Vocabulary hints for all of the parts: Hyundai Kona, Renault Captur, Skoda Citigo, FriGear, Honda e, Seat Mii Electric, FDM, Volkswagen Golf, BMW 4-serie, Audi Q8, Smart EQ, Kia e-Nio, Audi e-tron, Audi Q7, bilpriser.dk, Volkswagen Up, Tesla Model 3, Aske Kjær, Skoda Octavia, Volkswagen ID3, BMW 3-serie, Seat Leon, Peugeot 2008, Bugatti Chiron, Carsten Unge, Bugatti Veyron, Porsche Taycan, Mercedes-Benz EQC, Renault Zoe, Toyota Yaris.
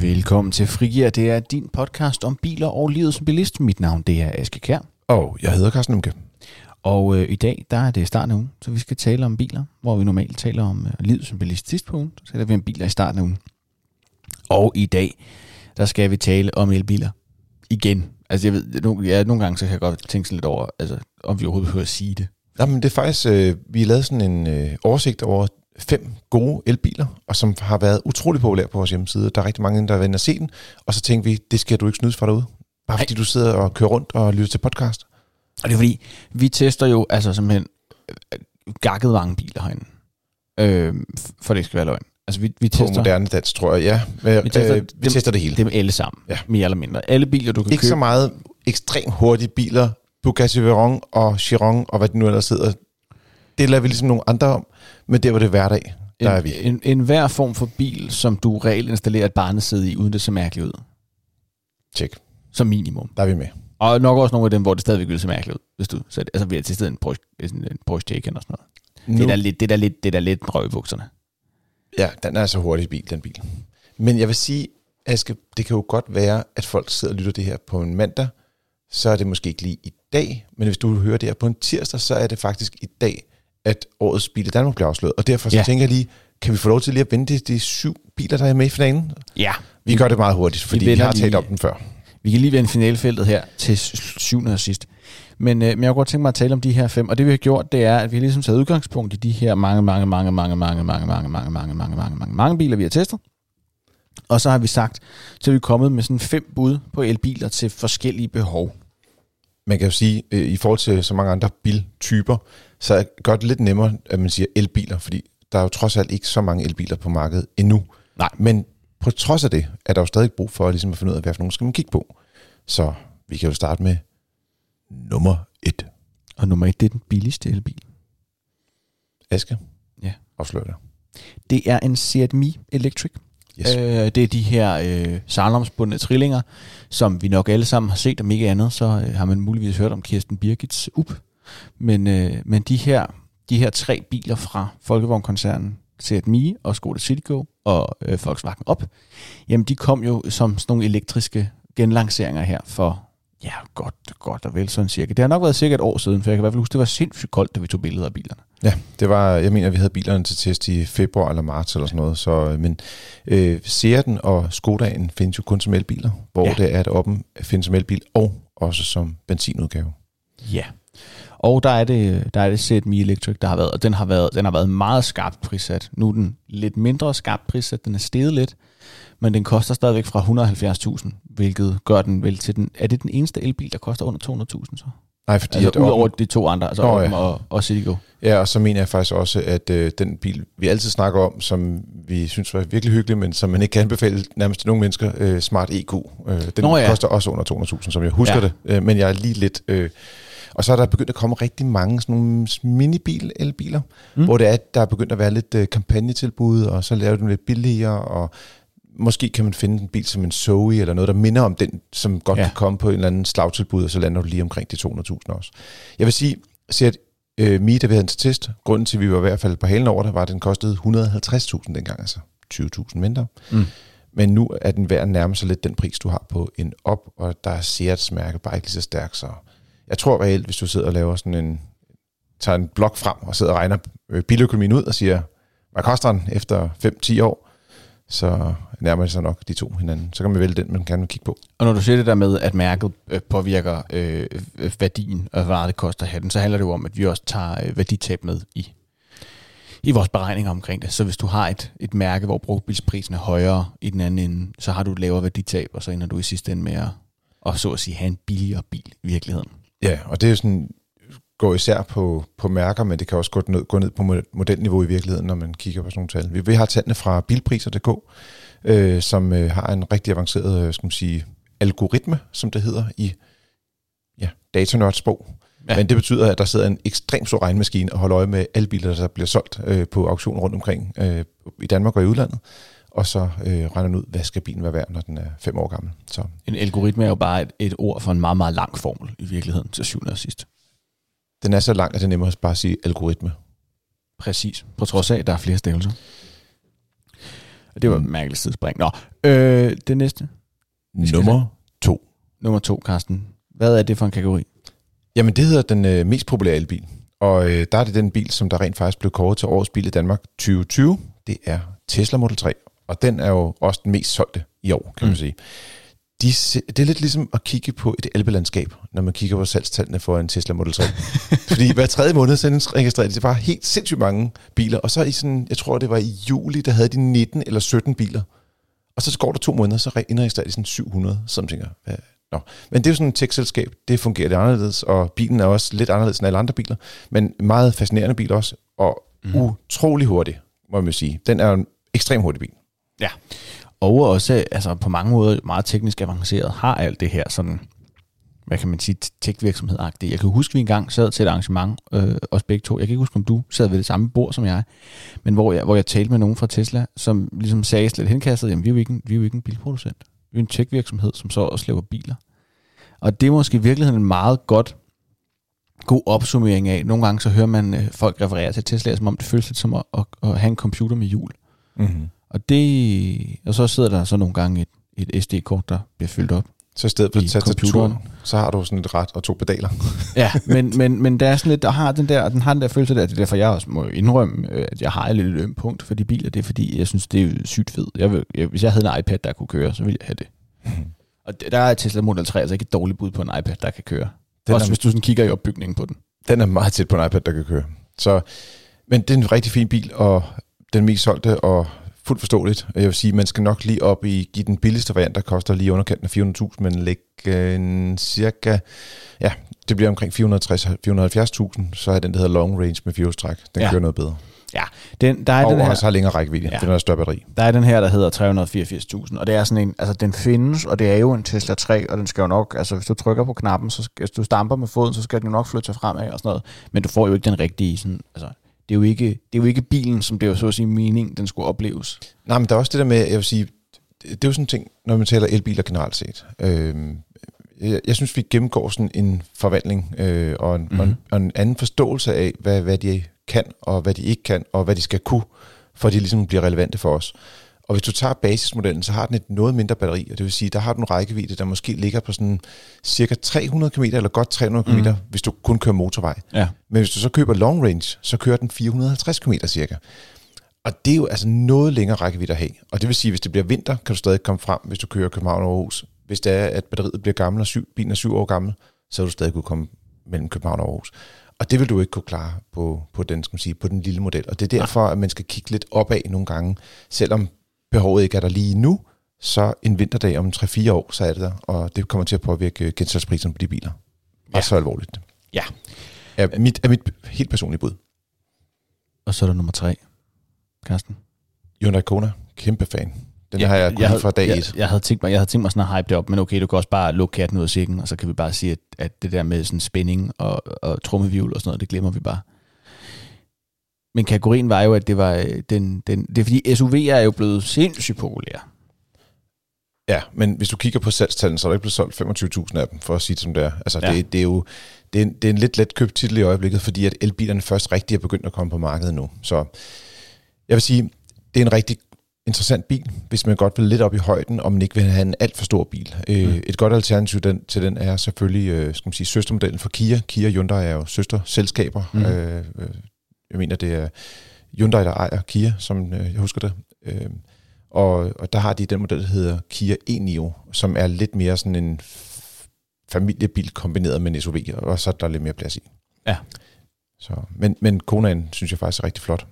Velkommen til FriGear. Det er din podcast om biler og livet som bilist. Mit navn det er Aske Kjær. Og jeg hedder Carsten Unge. Og i dag der er det starten af ugen, så vi skal tale om biler, hvor vi normalt taler om livet som bilist sidst på ugen. Så taler vi om biler i starten af ugen. Og i dag der skal vi tale om elbiler igen. Altså jeg ved, nogle gange så kan jeg godt tænke sådan lidt over, altså, om vi overhovedet behøver at sige det. Jamen det er faktisk, vi lavede sådan en oversigt over 5 gode elbiler, og som har været utrolig populære på vores hjemmeside. Der er rigtig mange, der er vendt at se den, og så tænkte vi, det skal du ikke snydes fra derude. Bare fordi du sidder og kører rundt og lytter til podcast. Og det er fordi, vi tester jo altså simpelthen gakket mange biler herinde. For det skal være løgn. Altså vi tester... På moderne dansk, tror jeg, ja. Vi tester det hele. Dem alle sammen, ja. Mere eller mindre. Alle biler, du kan købe. Ikke så meget ekstremt hurtige biler. Bugatti Veyron og Chiron og hvad det nu ellers sidder. Det lader vi ligesom nogle andre om, men det var det hverdag, der er vi. En hver form for bil, som du reelt installerer et barnesæde i, uden det ser mærkeligt ud. Tjek. Som minimum. Der er vi med. Og nok også nogle af dem, hvor det stadigvæk ville se mærkeligt ud, hvis du... Så, altså, vi har til stedet en Porsche Taycan og sådan noget. Det er da lidt røv i bukserne. Ja, den er så hurtig bil, den bil. Men jeg vil sige, Aske, det kan jo godt være, at folk sidder og lytter det her på en mandag, så er det måske ikke lige i dag, men hvis du hører det her på en tirsdag, så er det faktisk i dag, at årets bil i Danmark bliver afsløret. Og derfor så tænker jeg lige, kan vi få lov til lige at vente de 7 biler, der er med i finalen? Ja. Vi gør det meget hurtigt, fordi vi har talt om den før. Vi kan lige vende finalefeltet her til 7. og sidst. Men jeg kunne godt tænke mig at tale om de her 5, og det vi har gjort, det er, at vi har ligesom taget udgangspunkt i de her mange biler, vi har testet. Og så har vi sagt, så er vi kommet med sådan 5 bud på elbiler til forskellige behov. Man kan jo sige, i forhold til så mange andre biltyper, så gør det lidt nemmere, at man siger elbiler, fordi der er jo trods alt ikke så mange elbiler på markedet endnu. Nej. Men på trods af det, er der jo stadig brug for ligesom at finde ud af, hvad for nogen skal man kigge på. Så vi kan jo starte med nummer 1. Og nummer 1, det er den billigste elbil. Aske? Ja. Afslør dig. Det er en Seat Mii Electric. Yes. Det er de her sarnomsbundne trillinger, som vi nok alle sammen har set, om ikke andet, så har man muligvis hørt om Kirsten Birgits Up. Men de her 3 biler fra Volkswagen-koncernen, Seat Mii og Skoda Citigo og Volkswagen Up, jamen de kom jo som sådan nogle elektriske genlanceringer her for, ja, godt og vel sådan cirka. Det har nok været cirka et år siden, for jeg kan i hvert fald huske, det var sindssygt koldt, da vi tog billeder af bilerne. Ja, det var, jeg mener, vi havde bilerne til test i februar eller marts eller sådan noget, så, men Seat'en og Skoda'en findes jo kun som elbiler, hvor det er, at Op'en findes som elbil og også som benzinudgave. Ja, og der er det Seat Mii Electric, der har været, og den har været meget skarpt prissat. Nu er den lidt mindre skarpt prissat, den er steget lidt, men den koster stadigvæk fra 170.000, hvilket gør den vel til den... Er det den eneste elbil, der koster under 200.000 så? Nej, fordi... Altså, udover de 2 andre, altså Op'en og Citigo. Ja, og så mener jeg faktisk også, at den bil, vi altid snakker om, som vi synes var virkelig hyggelig, men som man ikke kan anbefale nærmest til nogle mennesker, Smart EQ. Den koster også under 200.000, som jeg husker det, men jeg er lige lidt... Og så er der begyndt at komme rigtig mange sådan nogle minibil-elbiler, hvor det er, at der er begyndt at være lidt kampagnetilbud, og så laver den lidt billigere, og måske kan man finde en bil som en Zoe, eller noget, der minder om den, som godt kan komme på en eller anden slagtilbud, og så lander du lige omkring de 200.000 også. Jeg vil sige, at Mii, da vi havde den til test, grunden til, at vi var i hvert fald på halen over det, var, at den kostede 150.000 dengang, altså 20.000 mindre. Mm. Men nu er den værd at nærme sig lidt den pris, du har på en op, og der er Seats mærke bare ikke lige så stærk, så... Jeg tror reelt, hvis du sidder og laver sådan en, tager en blok frem og sidder og regner biløkonomien ud og siger, hvad koster den efter 5-10 år, så nærmer det sig nok de 2 hinanden. Så kan man vælge den, man gerne vil kigge på. Og når du siger det der med, at mærket påvirker værdien og hvad det koster at have den, så handler det jo om, at vi også tager værditab med i vores beregninger omkring det. Så hvis du har et mærke, hvor brugtbilsprisen er højere i den anden ende, så har du et lavere værditab, og så ender du i sidste ende med at så at sige, have en billigere bil i virkeligheden. Ja, og det er jo sådan, går især på mærker, men det kan også gå ned på modelniveau i virkeligheden, når man kigger på sådan nogle tal. Vi har tallene fra bilpriser.dk, som har en rigtig avanceret, skal man sige, algoritme, som det hedder i datanørdsprog. Ja. Men det betyder, at der sidder en ekstremt stor regnmaskine og holder øje med alle biler, der bliver solgt på auktioner rundt omkring i Danmark og i udlandet. Og så regner ud, hvad skal bilen være værd, når den er 5 år gammel. Så. En algoritme er jo bare et ord for en meget, meget lang formel i virkeligheden til 7. og sidst. Den er så lang, at det er nemmere bare at sige algoritme. Præcis. På trods af, at der er flere stavelser. Det var et mærkeligt sidespring. Nå, det næste. Nummer to, Carsten. Hvad er det for en kategori? Jamen, det hedder den mest populære elbil. Og der er det den bil, som der rent faktisk blev kåret til årets bil i Danmark 2020. Det er Tesla Model 3. Og den er jo også den mest solgte i år, kan man sige. Det er lidt ligesom at kigge på et elbelandskab, når man kigger på salgstallene for en Tesla Model 3. Fordi hver tredje måned registrerer det bare helt sindssygt mange biler. Og så i sådan, jeg tror det var i juli, der havde de 19 eller 17 biler. Og så går der 2 måneder, så indregistrerer de sådan 700, som tænker. Nå. Men det er jo sådan et tech-selskab, det fungerer det anderledes, og bilen er også lidt anderledes end alle andre biler. Men meget fascinerende bil også, og utrolig hurtig, må man sige. Den er en ekstrem hurtig bil. Ja, og også altså på mange måder meget teknisk avanceret, har alt det her sådan, hvad kan man sige, tech-virksomhed-agtigt. Jeg kan huske, vi engang sad til et arrangement, os begge to, jeg kan ikke huske, om du sad ved det samme bord som jeg, men hvor jeg talte med nogen fra Tesla, som ligesom sagde lidt henkastet, jamen vi er jo ikke en bilproducent, vi er en tech-virksomhed, som så også laver biler. Og det er måske i virkeligheden en meget god opsummering af, nogle gange så hører man folk referere til Tesla, som om det føles lidt som at have en computer med hjul. Mm-hmm. Og så sidder der så nogle gange et SD-kort, der bliver fyldt op. Så i stedet for tastaturen, så har du sådan et rat og 2 pedaler. Ja, men der er sådan lidt, den har den der følelse der, det er derfor jeg også må indrømme, at jeg har et lidt ømt punkt for de biler, det er fordi, jeg synes, det er sygt fedt. Hvis jeg havde en iPad, der kunne køre, så ville jeg have det. Og der er Tesla Model 3 altså ikke et dårligt bud på en iPad, der kan køre. Også hvis du sådan kigger i opbygningen på den. Den er meget tæt på en iPad, der kan køre. Så, men det er en rigtig fin bil, og den mest solgte, og fuldt forståeligt. Jeg vil sige, man skal nok lige op i give den billigste variant, der koster lige underkanten af 400.000, men læg cirka, ja, det bliver omkring 460-470.000, så er den, der hedder Long Range med firehjulstræk. Den kører noget bedre. Ja, den har længere rækkevidde, den har større batteri. Der er den her, der hedder 384.000, og det er sådan en, altså den findes, og det er jo en Tesla 3, og den skal jo nok, altså hvis du trykker på knappen, så hvis du stamper med foden, så skal den jo nok flytte sig fremad og sådan noget, men du får jo ikke den rigtige, sådan, altså det er jo ikke bilen, som det er jo så at sige mening, den skulle opleves. Nej, men der er også det der med, jeg vil sige, det er jo sådan en ting, når man taler elbiler generelt set. Jeg synes, vi gennemgår sådan en forvandling og en anden forståelse af, hvad de kan, og hvad de ikke kan, og hvad de skal kunne, for at de ligesom bliver relevante for os. Og hvis du tager basismodellen, så har den et noget mindre batteri, og det vil sige, der har du en rækkevidde, der måske ligger på sådan cirka 300 km, eller godt 300 km, hvis du kun kører motorvej. Ja. Men hvis du så køber long range, så kører den 450 km cirka. Og det er jo altså noget længere rækkevidde at have. Og det vil sige, hvis det bliver vinter, kan du stadig komme frem, hvis du kører København og Aarhus. Hvis det er, at batteriet bliver gammel, og bilen er 7 år gammel, så vil du stadig kunne komme mellem København og Aarhus. Og det vil du ikke kunne klare på den, skal man sige, på den lille model. Og det er derfor, at man skal kigge lidt opad nogle gange, selvom behovet ikke er der lige nu, så en vinterdag om 3-4 år, så er det der, og det kommer til at påvirke gensalgspriserne på de biler. Bare så alvorligt. Ja. Er mit helt personlige bud. Og så er der nummer 3. Carsten? Hyundai Kona. Kæmpe fan. Den har jeg kunnet fra dag 1. Jeg havde tænkt mig sådan at hype det op, men okay, du kan også bare lukke katten ud af sækken, og så kan vi bare sige, at det der med sådan spænding og trummevivl og sådan noget, det glemmer vi bare. Men kategorien var jo, at det var det er fordi SUV'er er jo blevet sindssygt populære. Ja, men hvis du kigger på salgstallene, så er der ikke blevet solgt 25.000 af dem, for at sige det som det er. Altså, det er en lidt letkøbt titel i øjeblikket, fordi at elbilerne først rigtig er begyndt at komme på markedet nu. Så jeg vil sige, det er en rigtig interessant bil, hvis man godt vil lidt op i højden, om man ikke vil have en alt for stor bil. Et godt alternativ til den er selvfølgelig, skal man sige, søstermodellen for Kia. Kia og Hyundai er jo søsterselskaber. Jeg mener, det er Hyundai, der ejer Kia, som jeg husker det. Og der har de den model, der hedder Kia e-Nio, som er lidt mere sådan en familiebil kombineret med en SUV, og så er der lidt mere plads i. Ja. Så, men Konaen synes jeg faktisk er rigtig flot,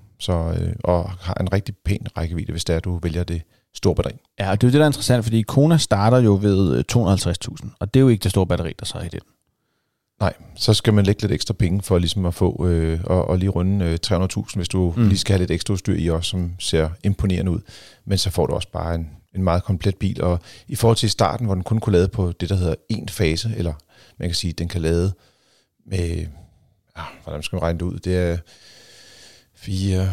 og har en rigtig pæn rækkevidde, hvis det er, du vælger det store batteri. Ja, og det er jo det, der er interessant, fordi Kona starter jo ved 250.000, og det er jo ikke det store batteri, der så er i den. Nej, så skal man lægge lidt ekstra penge for ligesom at få og lige runde 300.000, hvis du lige skal have lidt ekstra udstyr i også, som ser imponerende ud. Men så får du også bare en meget komplet bil. Og i forhold til starten, hvor den kun kunne lade på det, der hedder én fase, eller man kan sige, den kan lade med, hvordan skal man regne det ud? Det er 4,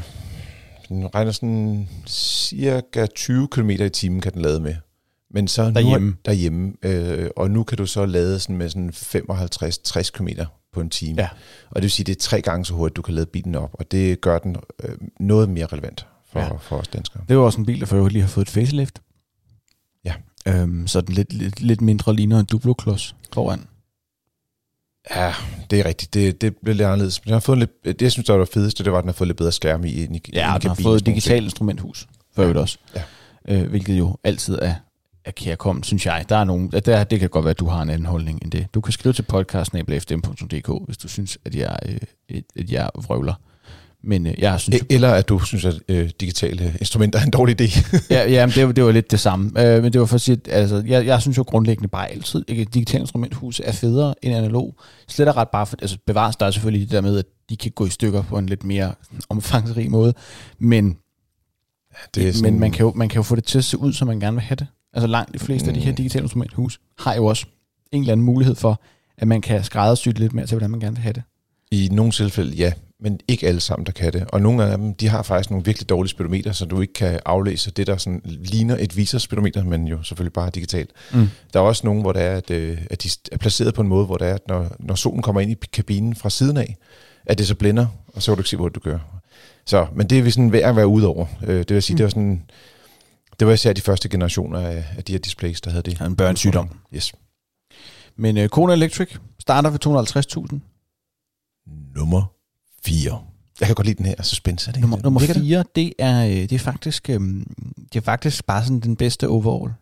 den regner sådan cirka 20 km i timen kan den lade med. Men så derhjemme. Og nu kan du så lade sådan med sådan 55-60 km på en time. Ja. Og det vil sige, at det er 3 gange så hurtigt, du kan lade bilen op. Og det gør den noget mere relevant for os danskere. Det var også en bil, der for øvrigt lige har fået et facelift. Ja. Så den lidt mindre ligner en Duplo-klods foran. Ja, det er rigtigt. Det blev lidt anderledes. Den har fået lidt, det, jeg synes, der var det fedeste, det var, at den har fået lidt bedre skærm i en kabine. Ja, den har fået et digitalt instrumenthus, for øvrigt også. Ja. Hvilket jo altid er kærkommet, synes jeg. Der er nogen, det kan godt være, at du har en anden holdning end det. Du kan skrive til podcast@fdm.dk, hvis du synes, at jeg vrøvler. Men jeg synes, eller at du synes, at digitale instrumenter er en dårlig idé. Men det var lidt det samme. Men det var for at sige, altså, jeg synes jo grundlæggende bare altid, at digitale instrumenthus er federe end analog. Slet og ret bare for, altså bevares der selvfølgelig det der med, at de kan gå i stykker på en lidt mere omfangsrig måde. Men, men man kan jo få det til at se ud, som man gerne vil have det. Altså langt de fleste af de her digitale instrumenthus har jo også en eller anden mulighed for, at man kan skræddersy lidt mere til, hvordan man gerne vil have det. I nogle tilfælde, ja. Men ikke alle sammen, der kan det. Og nogle af dem, de har faktisk nogle virkelig dårlige speedometer, så du ikke kan aflæse det, der sådan ligner et viserspeedometer, men jo selvfølgelig bare digitalt. Mm. Der er også nogle, hvor det er, at de er placeret på en måde, hvor det er, at når solen kommer ind i kabinen fra siden af, at det så blænder, og så kan du ikke se, hvor du kører. Så, men det er vi sådan værd at være ude over. Det vil sige, det var sådan... Det var især de første generationer af de her displays, der havde det. En børnsygdom. Yes. Men Kona Electric starter ved 250.000. Nummer 4. Jeg kan godt lide den her suspense. Nummer 4, det er faktisk bare sådan den bedste overall.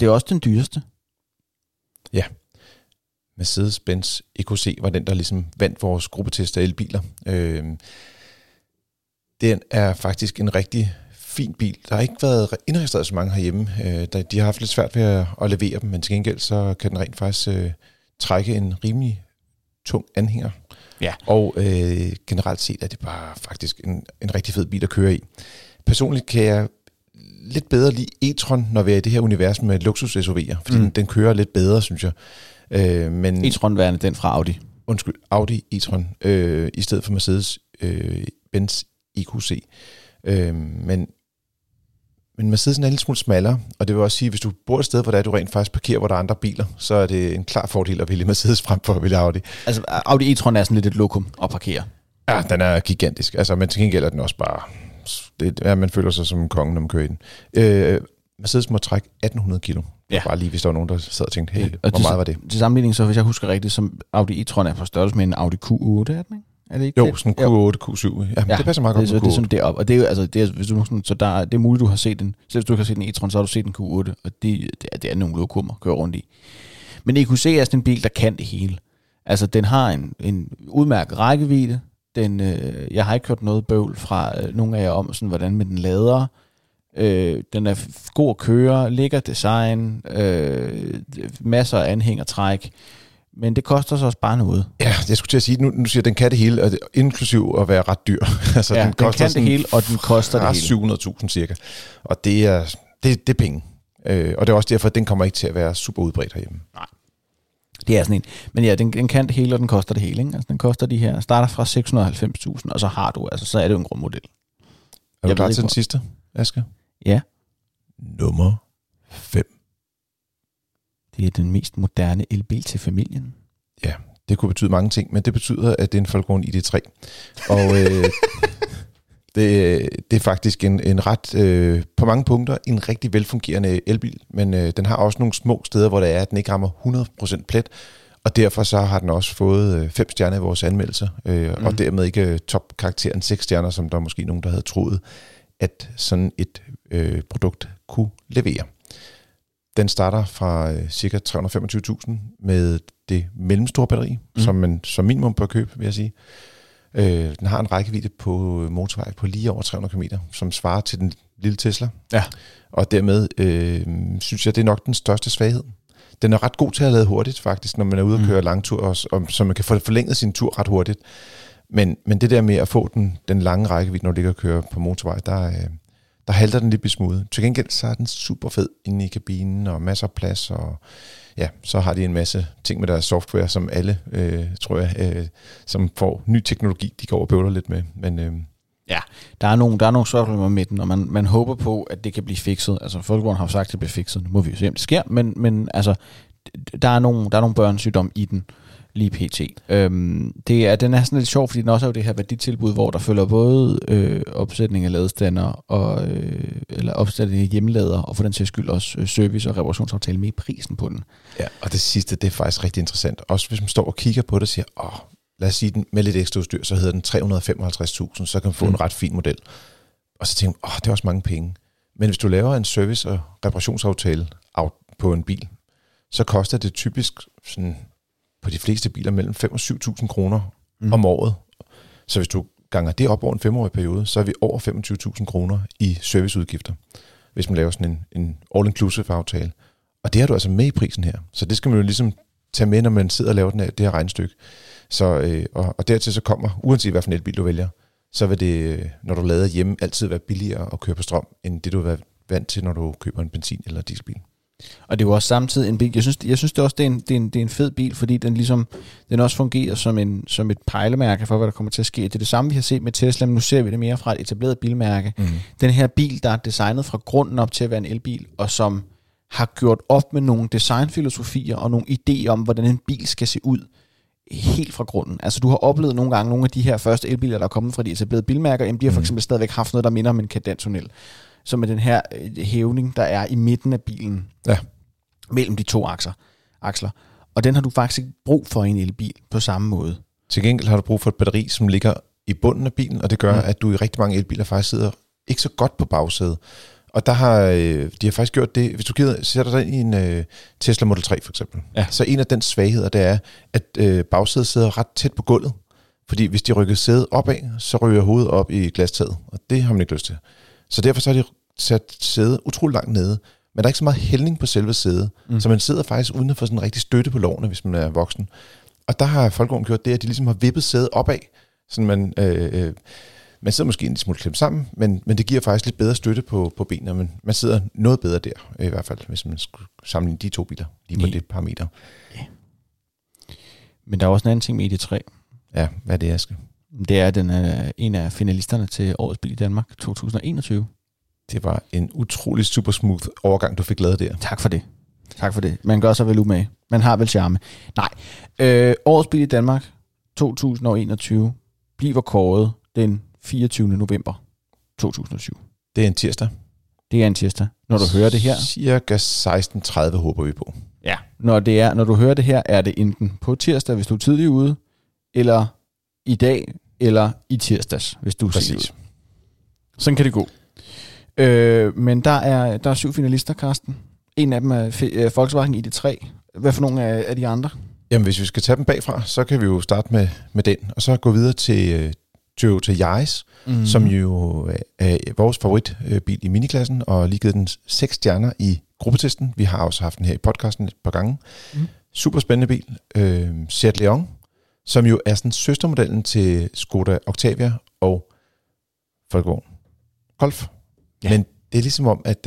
Det er også den dyreste. Ja. Mercedes-Benz EQC var den, der ligesom vandt vores gruppetest af elbiler. Den er faktisk en rigtig fin bil. Der har ikke været indregistreret så mange herhjemme. De har haft lidt svært ved at levere dem, men til gengæld så kan den rent faktisk trække en rimelig tung anhænger. Ja. Og generelt set er det bare faktisk en rigtig fed bil at køre i. Personligt kan jeg lidt bedre lide e-tron, når vi er i det her univers med luksus-SUV'er, fordi den kører lidt bedre, synes jeg. Men e-tron værende den fra Audi. Undskyld, Audi e-tron i stedet for Mercedes Benz EQC. Men Mercedesen er en lille smule smallere, og det vil også sige, at hvis du bor et sted, hvor der er, du rent faktisk parkerer, hvor der er andre biler, så er det en klar fordel at vælge Mercedes frem for at vælge Audi. Altså Audi e-tron er sådan lidt et lokum at parkere. Ja, den er gigantisk. Altså, men til gengæld er den også bare... man føler sig som en konge, når man kører i den. Mercedes må trække 1.800 kilo. Ja. Bare lige, hvis der var nogen, der sad og tænkte, hey, og hvor meget var det? Til sammenligning, så hvis jeg husker rigtigt, som Audi e-tron er på størrelse med en Audi Q8, er den, ikke? Er det ikke jo, det? Sådan Q8, Q7. Ja, det passer meget godt. Det er sådan deroppe. Og det er jo, altså, det er muligt, du har set den. Selv hvis du ikke har set den e-tron, så har du set den Q8. Og det er nogle lokummer at køre rundt i. Men EQC er sådan en bil, der kan det hele. Altså, den har en udmærket rækkevidde. Jeg har ikke hørt noget bøvl fra nogen af jer om, sådan, hvordan med den lader. Den er god at køre, lækker design, masser af anhængertræk. Men det koster så også bare noget. Ja, jeg skulle til at sige, nu siger den kan det hele, og det, inklusiv at være ret dyr. Altså, ja, den koster den kan det hele, og den koster det hele. 700.000 cirka. Og det er penge. Og det er også derfor, at den kommer ikke til at være super udbredt herhjemme. Nej, det er sådan en. Men ja, den kan det hele, og den koster det hele. Ikke? Altså, den koster de her, starter fra 690.000, og så har du, altså så er det jo en grundmodel. Er du klar til den sidste, Aske? Ja. Nummer 5. Det er den mest moderne elbil til familien. Ja, det kunne betyde mange ting, men det betyder, at det er en Volkswagen ID3. Og det er faktisk en ret, på mange punkter, en rigtig velfungerende elbil, men den har også nogle små steder, hvor der er, at den ikke rammer 100% plet, og derfor så har den også fået 5 stjerner i vores anmeldelser, og dermed ikke topkarakteren 6 stjerner, som der måske nogen, der havde troet, at sådan et produkt kunne levere. Den starter fra ca. 325.000 med det mellemstore batteri, som man som minimum bør købe, vil jeg sige. Den har en rækkevidde på motorvej på lige over 300 km, som svarer til den lille Tesla. Ja. Og dermed synes jeg, det er nok den største svaghed. Den er ret god til at lade hurtigt, faktisk, når man er ude og køre langtur, og så man kan få forlænget sin tur ret hurtigt. Men det der med at få den lange rækkevidde, når du ligger og kører på motorvej, der halter den lidt besmudet. Til gengæld så er den super fed inde i kabinen og masser af plads, og ja, så har de en masse ting med deres software, som alle, tror jeg, som får ny teknologi, de går og bøvler lidt med. Men, ja, der er nogle software med den, og man håber på, at det kan blive fikset. Altså, Volkswagen har sagt, at det bliver fikset. Nu må vi jo se, om det sker, men altså, der er nogle børnesygdomme i den. lige pt. Den er sådan lidt sjov, fordi den også er jo det her værditilbud, hvor der følger både opsætning af ladestander, eller opsætning af hjemmelader, og for den sags skyld også service- og reparationsaftale med i prisen på den. Ja, og det sidste, det er faktisk rigtig interessant. Også hvis man står og kigger på det og siger, lad os sige den med lidt ekstra udstyr, så hedder den 355.000, så kan man få en ret fin model. Og så tænker man, det er også mange penge. Men hvis du laver en service- og reparationsaftale på en bil, så koster det typisk sådan, på de fleste biler mellem 5.000 og 7.000 kroner om året. Så hvis du ganger det op over en 5-årig periode, så er vi over 25.000 kroner i serviceudgifter, hvis man laver sådan en all-inclusive aftale. Og det har du altså med i prisen her. Så det skal man jo ligesom tage med, når man sidder og laver det her regnestykke. Så, og dertil så kommer, uanset hvilken elbil du vælger, så vil det, når du lader hjemme, altid være billigere at køre på strøm, end det du er vant til, når du køber en benzin- eller dieselbil. Og det er jo også samtidig en bil, jeg synes det også det er en fed bil, fordi den ligesom den også fungerer som et pejlemærke for, hvad der kommer til at ske. Det er det samme, vi har set med Tesla, men nu ser vi det mere fra et etableret bilmærke. Den her bil, der er designet fra grunden op til at være en elbil, og som har gjort op med nogle designfilosofier og nogle idéer om, hvordan en bil skal se ud helt fra grunden. Altså, du har oplevet nogle gange nogle af de her første elbiler, der er kommet fra de etablerede bilmærker, de har for eksempel stadigvæk haft noget, der minder om en kadenttunnel, som er den her hævning, der er i midten af bilen, mellem de to aksler. Og den har du faktisk ikke brug for i en elbil på samme måde. Til gengæld har du brug for et batteri, som ligger i bunden af bilen, og det gør, at du i rigtig mange elbiler faktisk sidder ikke så godt på bagsædet. Og der har de har faktisk gjort det, hvis du sætter dig ind i en Tesla Model 3 for eksempel, så en af dens svagheder, det er, at bagsædet sidder ret tæt på gulvet, fordi hvis de rykker sædet opad, så ryger hovedet op i glastaget, og det har man ikke lyst til. Så derfor så har de sat sædet utrolig langt nede, men der er ikke så meget hældning på selve sædet, så man sidder faktisk uden at få sådan en rigtig støtte på lårene, hvis man er voksen. Og der har Volkswagen gjort det, at de ligesom har vippet sædet opad, sådan man... Man sidder måske en lille smule klemt sammen, men det giver faktisk lidt bedre støtte på benene. Men man sidder noget bedre der, i hvert fald, hvis man skulle sammenligne de to biler lige på det parameter. Ja. Men der er også en anden ting med ID3. Ja, hvad er det, Aske? Det er, den er en af finalisterne til Årets Bil i Danmark 2021. Det var en utrolig super smooth overgang, du fik lavet der. Tak for det. Man gør sig vel umage. Man har vel charme. Nej. Årets Bil i Danmark 2021 bliver kåret den 24. november 2007. Det er en tirsdag. Når du hører det her... Cirka 16.30 håber vi på. Ja, når du hører det her, er det enten på tirsdag, hvis du er tidlig ude, eller i dag, eller i tirsdags, hvis du er sidst. Sådan kan det gå. Men der er 7 finalister, Carsten. En af dem er Volkswagen ID3. Hvad for nogle af de andre? Jamen, hvis vi skal tage dem bagfra, så kan vi jo starte med den, og så gå videre til... Toyota Yaris, som jo er vores favoritbil i miniklassen, og lige givet den 6 stjerner i gruppetesten. Vi har også haft den her i podcasten et par gange. Super spændende bil. Seat Leon, som jo er sådan søstermodellen til Skoda Octavia og Volkswagen Golf. Ja. Men det er ligesom om, at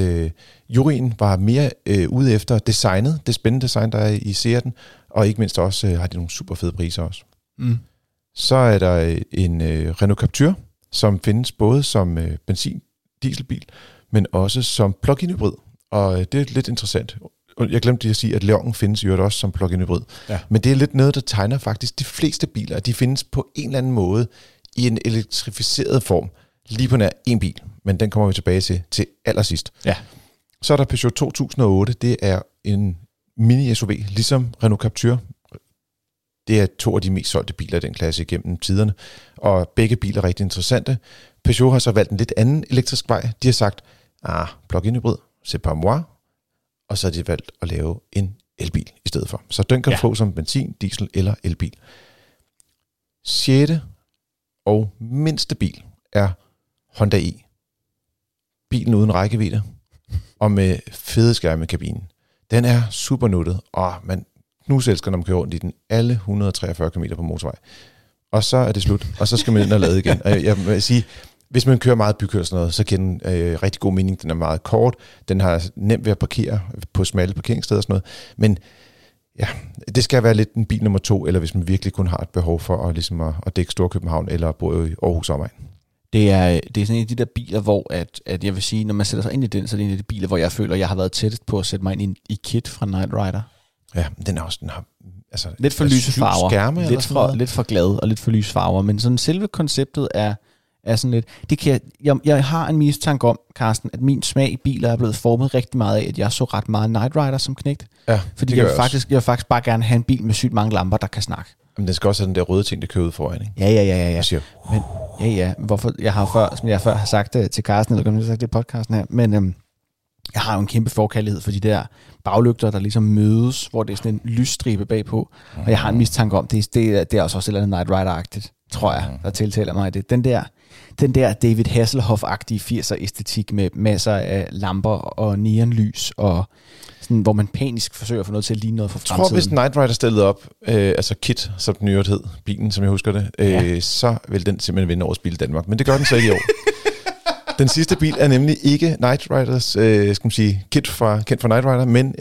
juryen var mere ude efter designet, det spændende design, der er i Seaten, og ikke mindst også har de nogle super fede priser også. Så er der en Renault Captur, som findes både som benzin-dieselbil, men også som plug-in hybrid. Og det er lidt interessant. Jeg glemte at sige, at Leonen findes jo også som plug-in hybrid. Ja. Men det er lidt noget, der tegner faktisk de fleste biler. De findes på en eller anden måde i en elektrificeret form, lige på nær en bil. Men den kommer vi tilbage til allersidst. Ja. Så er der Peugeot 2008. Det er en mini-SUV, ligesom Renault Captur. Det er 2 af de mest solgte biler i den klasse gennem tiderne, og begge biler er rigtig interessante. Peugeot har så valgt en lidt anden elektrisk vej. De har sagt, plug-in hybrid, c'est pas moi, og så har de valgt at lave en elbil i stedet for. Så den kan få som benzin, diesel eller elbil. 6. og mindste bil er Honda e. Bilen uden rækkevidde, og med fede skærme i kabinen. Den er super nuttet, og man knuselsker, når man kører rundt i den, alle 143 km på motorvej. Og så er det slut, og så skal man ind og lade igen. Jeg vil sige, hvis man kører meget bykørsel og sådan noget, så giver den rigtig god mening. Den er meget kort, den har nemt ved at parkere på smalle parkeringssteder og sådan noget. Men ja, det skal være lidt en bil nummer 2, eller hvis man virkelig kun har et behov for at dække Storkøbenhavn eller bo i Aarhus omegn. Det er sådan en af de der biler, hvor at jeg vil sige, når man sætter sig ind i den, så er det en af de biler, hvor jeg føler, at jeg har været tættest på at sætte mig ind i Kit fra Knight Rider. Ja, den har altså lidt for lyse farver, skærme, lidt for glad og lidt for lyse farver, men sådan selve konceptet er sådan lidt. Det kan jeg har en mistanke om, Carsten, at min smag i biler er blevet formet rigtig meget af, at jeg så ret meget Knight Rider som knægt. Ja, fordi jeg vil faktisk bare gerne have en bil med sygt mange lamper, der kan snakke. Men den skal også have den der røde ting, der kører ud foran, ikke? Ja. Siger, hvorfor jeg før har sagt det til Carsten, eller jeg har sagt det i podcasten her, men jeg har jo en kæmpe forkærlighed for de der baglygter, der ligesom mødes, hvor det er sådan en lysstribe bagpå. Og jeg har en mistanke om, det er også et eller andet Knight Rider-agtigt, tror jeg, der tiltaler mig det. Den der David Hasselhoff-agtige 80'er-æstetik med masser af lamper og neonlys, og sådan, hvor man panisk forsøger at få noget til at ligne noget for fremtiden. Jeg tror, hvis Knight Rider stillede op, altså Kit, som den nyere hed, bilen, som jeg husker det, så vil den simpelthen vinde over Bil Danmark. Men det gør den så ikke i år. Den sidste bil er nemlig ikke Knight Riders, skal man sige, kendt fra Knight Rider, men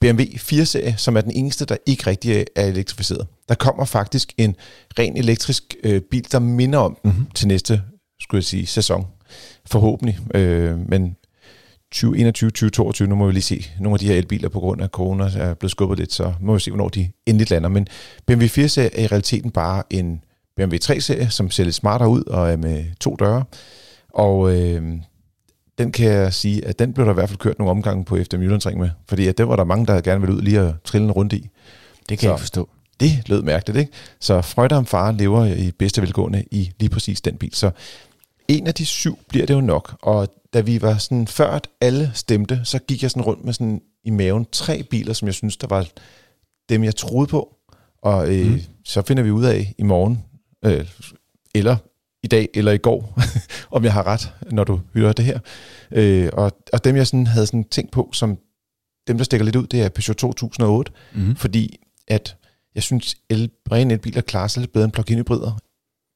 BMW 4-serie, som er den eneste, der ikke rigtig er elektrificeret. Der kommer faktisk en ren elektrisk bil, der minder om den til næste, skulle jeg sige, sæson. Forhåbentlig, men 2021, 2022, nu må vi lige se. Nogle af de her elbiler på grund af corona er blevet skubbet lidt, så må vi se, hvornår de endelig lander. Men BMW 4-serie er i realiteten bare en BMW 3-serie, som ser lidt smartere ud og er med 2 døre. Og den kan jeg sige, at den blev der i hvert fald kørt nogle omgange på efter Mjøllandring med. Fordi at det var der mange, der gerne ville ud lige at trille en rundt i. Det kan jeg forstå. Det lød mærkeligt, ikke? Så Freude og far lever i bedste velgående i lige præcis den bil. Så en af de 7 bliver det jo nok. Og da vi var sådan, før at alle stemte, så gik jeg sådan rundt med sådan i maven 3 biler, som jeg synes, der var dem, jeg troede på. Og så finder vi ud af i morgen, eller i dag eller i går, om jeg har ret, når du hører det her. Og dem, jeg sådan havde sådan tænkt på, som dem, der stikker lidt ud, det er Peugeot 2008, fordi at jeg synes, rene elbiler klarer sig lidt bedre end plug-in hybrider,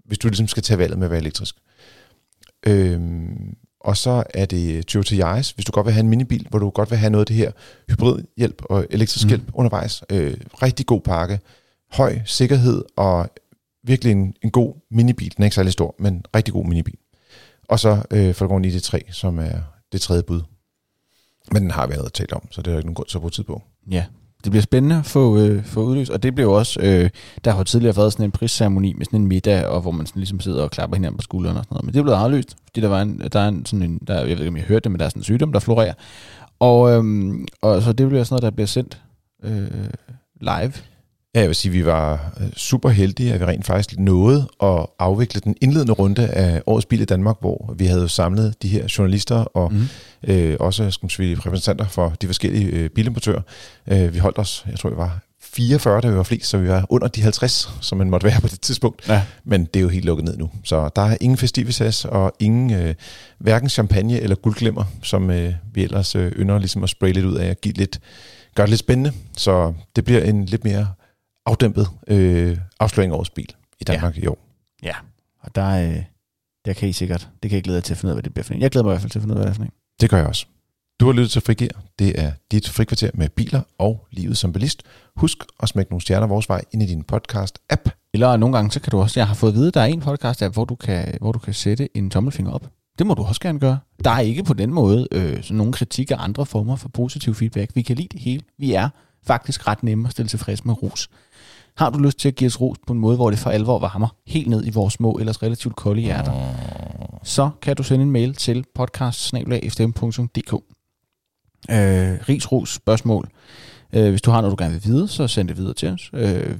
hvis du ligesom skal tage valget med at være elektrisk. Og så er det Toyota Yaris, hvis du godt vil have en minibil, hvor du godt vil have noget af det her hybridhjælp og elektrisk hjælp undervejs. Rigtig god pakke, høj sikkerhed og virkelig en god minibil. Den er ikke særlig stor, men rigtig god minibil. Og så Volkswagen ID3, som er det 3. bud. Men den har vi allerede talt om, så det er ikke nogen grund til at bruge tid på. Ja, det bliver spændende at få udløst. Og det bliver også, der har jo tidligere været sådan en prisceremoni med sådan en middag, og hvor man sådan ligesom sidder og klapper hinanden på skulderen og sådan noget. Men det er blevet afløst, fordi der er jeg ved ikke, om jeg hørte det, men der er sådan en sygdom, der florerer. Og så det bliver sådan noget, der bliver sendt live. Ja, jeg vil sige, at vi var super heldige, at vi rent faktisk nåede at afvikle den indledende runde af Årets Bil i Danmark, hvor vi havde samlet de her journalister og også skal man sige, repræsentanter for de forskellige bilimportører. Vi holdt os, jeg tror, vi var 44, da vi var flest, så vi var under de 50, som man måtte være på det tidspunkt. Ja. Men det er jo helt lukket ned nu. Så der er ingen festivitas og ingen hverken champagne eller guldglimmer, som vi ellers ynder ligesom at spraye lidt ud af og give lidt, gøre det lidt spændende. Så det bliver en lidt mere afdæmpet afsløring af Årets Bil i Danmark i år. Ja, og der kan I sikkert, det kan I glæde jer til at finde ud af, hvad det bliver for en. Jeg glæder mig i hvert fald til at finde ud af, hvad det er for en. Det gør jeg også. Du har lyttet til FriGear. Det er dit frikvarter med biler og livet som bilist. Husk at smække nogle stjerner vores vej ind i din podcast-app. Eller nogle gange, så kan du også, jeg har fået at vide, der er en podcast-app, hvor du kan sætte en tommelfinger op. Det må du også gerne gøre. Der er ikke på den måde sådan nogen kritik af andre former for positiv feedback. Vi kan lide det hele. Vi er faktisk ret nemme at stille tilfreds med ros. Har du lyst til at give os ros på en måde, hvor det for alvor varmer helt ned i vores små, ellers relativt kolde hjerter, så kan du sende en mail til podcast@fdm.dk. Ris, ros, spørgsmål. Hvis du har noget, du gerne vil vide, så send det videre til os.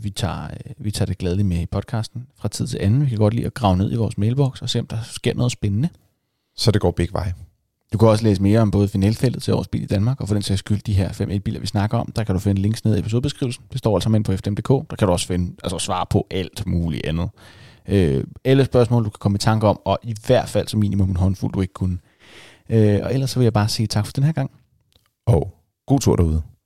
Vi tager det gladeligt med i podcasten fra tid til anden. Vi kan godt lide at grave ned i vores mailbox og se, om der sker noget spændende. Så det går begge veje. Du kan også læse mere om både finalfeltet til Årets Bil i Danmark, og for den sags skyld de her 5 elbiler, vi snakker om. Der kan du finde links ned i episodebeskrivelsen. Det står altså med på fdm.dk. Der kan du også finde, altså svare på alt muligt andet. Alle spørgsmål, du kan komme i tanke om, og i hvert fald som minimum en håndfuld, du ikke kunne. Og ellers så vil jeg bare sige tak for den her gang. Og god tur derude.